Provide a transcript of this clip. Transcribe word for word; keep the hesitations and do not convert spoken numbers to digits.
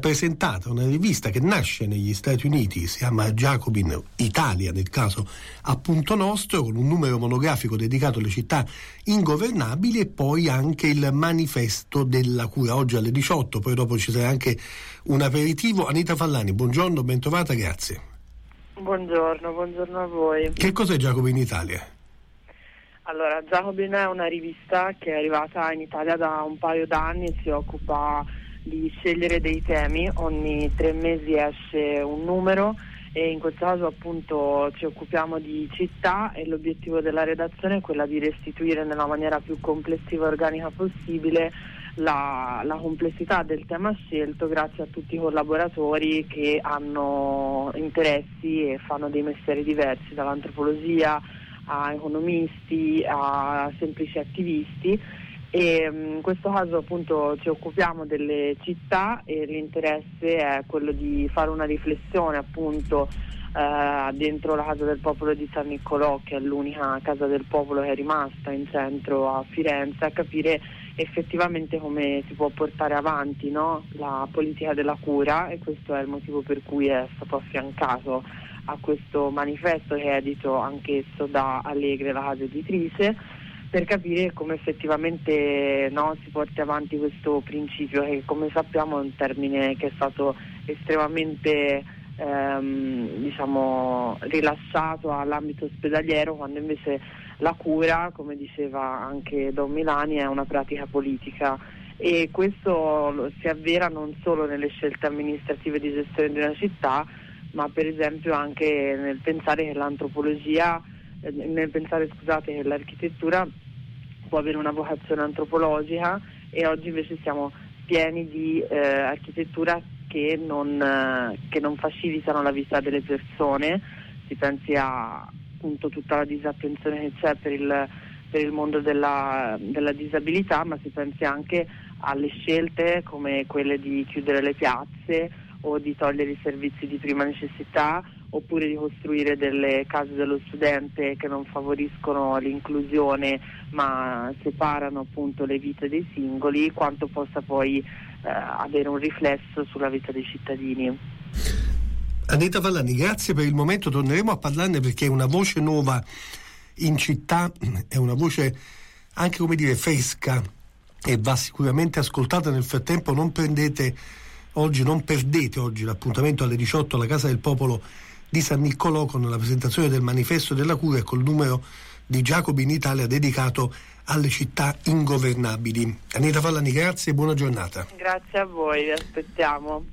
presentata una rivista che nasce negli Stati Uniti, si chiama Jacobin Italia, nel caso appunto nostro, con un numero monografico dedicato alle città ingovernabili, e poi anche il manifesto della cura, oggi alle diciotto, poi dopo ci sarà anche un aperitivo. Anita Fallani, buongiorno, bentrovata, grazie. Buongiorno, buongiorno a voi. Che cos'è Jacobin Italia? Allora, Jacobin è una rivista che è arrivata in Italia da un paio d'anni e si occupa di scegliere dei temi. Ogni tre mesi esce un numero e in quel caso appunto ci occupiamo di città, e l'obiettivo della redazione è quella di restituire nella maniera più complessiva e organica possibile la, la complessità del tema scelto, grazie a tutti i collaboratori che hanno interessi e fanno dei mestieri diversi, dall'antropologia a economisti a semplici attivisti. E in questo caso appunto ci occupiamo delle città e l'interesse è quello di fare una riflessione appunto eh, dentro la Casa del Popolo di San Niccolò, che è l'unica Casa del Popolo che è rimasta in centro a Firenze, a capire effettivamente come si può portare avanti, no, la politica della cura, e questo è il motivo per cui è stato affiancato a questo manifesto, che è edito anch'esso da Allegre, la casa editrice, per capire come effettivamente, no, si porti avanti questo principio, che come sappiamo è un termine che è stato estremamente ehm, diciamo rilasciato all'ambito ospedaliero, quando invece la cura, come diceva anche Don Milani, è una pratica politica, e questo si avvera non solo nelle scelte amministrative di gestione di una città, ma per esempio anche nel pensare che l'antropologia nel pensare, scusate, che l'architettura può avere una vocazione antropologica, e oggi invece siamo pieni di eh, architettura che non, eh, che non facilitano la vita delle persone. Si pensi a appunto tutta la disattenzione che c'è per il, per il mondo della, della disabilità, ma si pensi anche alle scelte come quelle di chiudere le piazze o di togliere i servizi di prima necessità, oppure di costruire delle case dello studente che non favoriscono l'inclusione ma separano appunto le vite dei singoli, quanto possa poi eh, avere un riflesso sulla vita dei cittadini. Anita Fallani, grazie per il momento, torneremo a parlarne perché è una voce nuova in città, è una voce anche, come dire, fresca, e va sicuramente ascoltata. Nel frattempo non prendete oggi, non perdete oggi l'appuntamento alle diciotto alla Casa del Popolo di San Niccolò, con la presentazione del manifesto della cura e col numero di Jacobin Italia dedicato alle città ingovernabili. Anita Fallani, grazie e buona giornata. Grazie a voi, vi aspettiamo.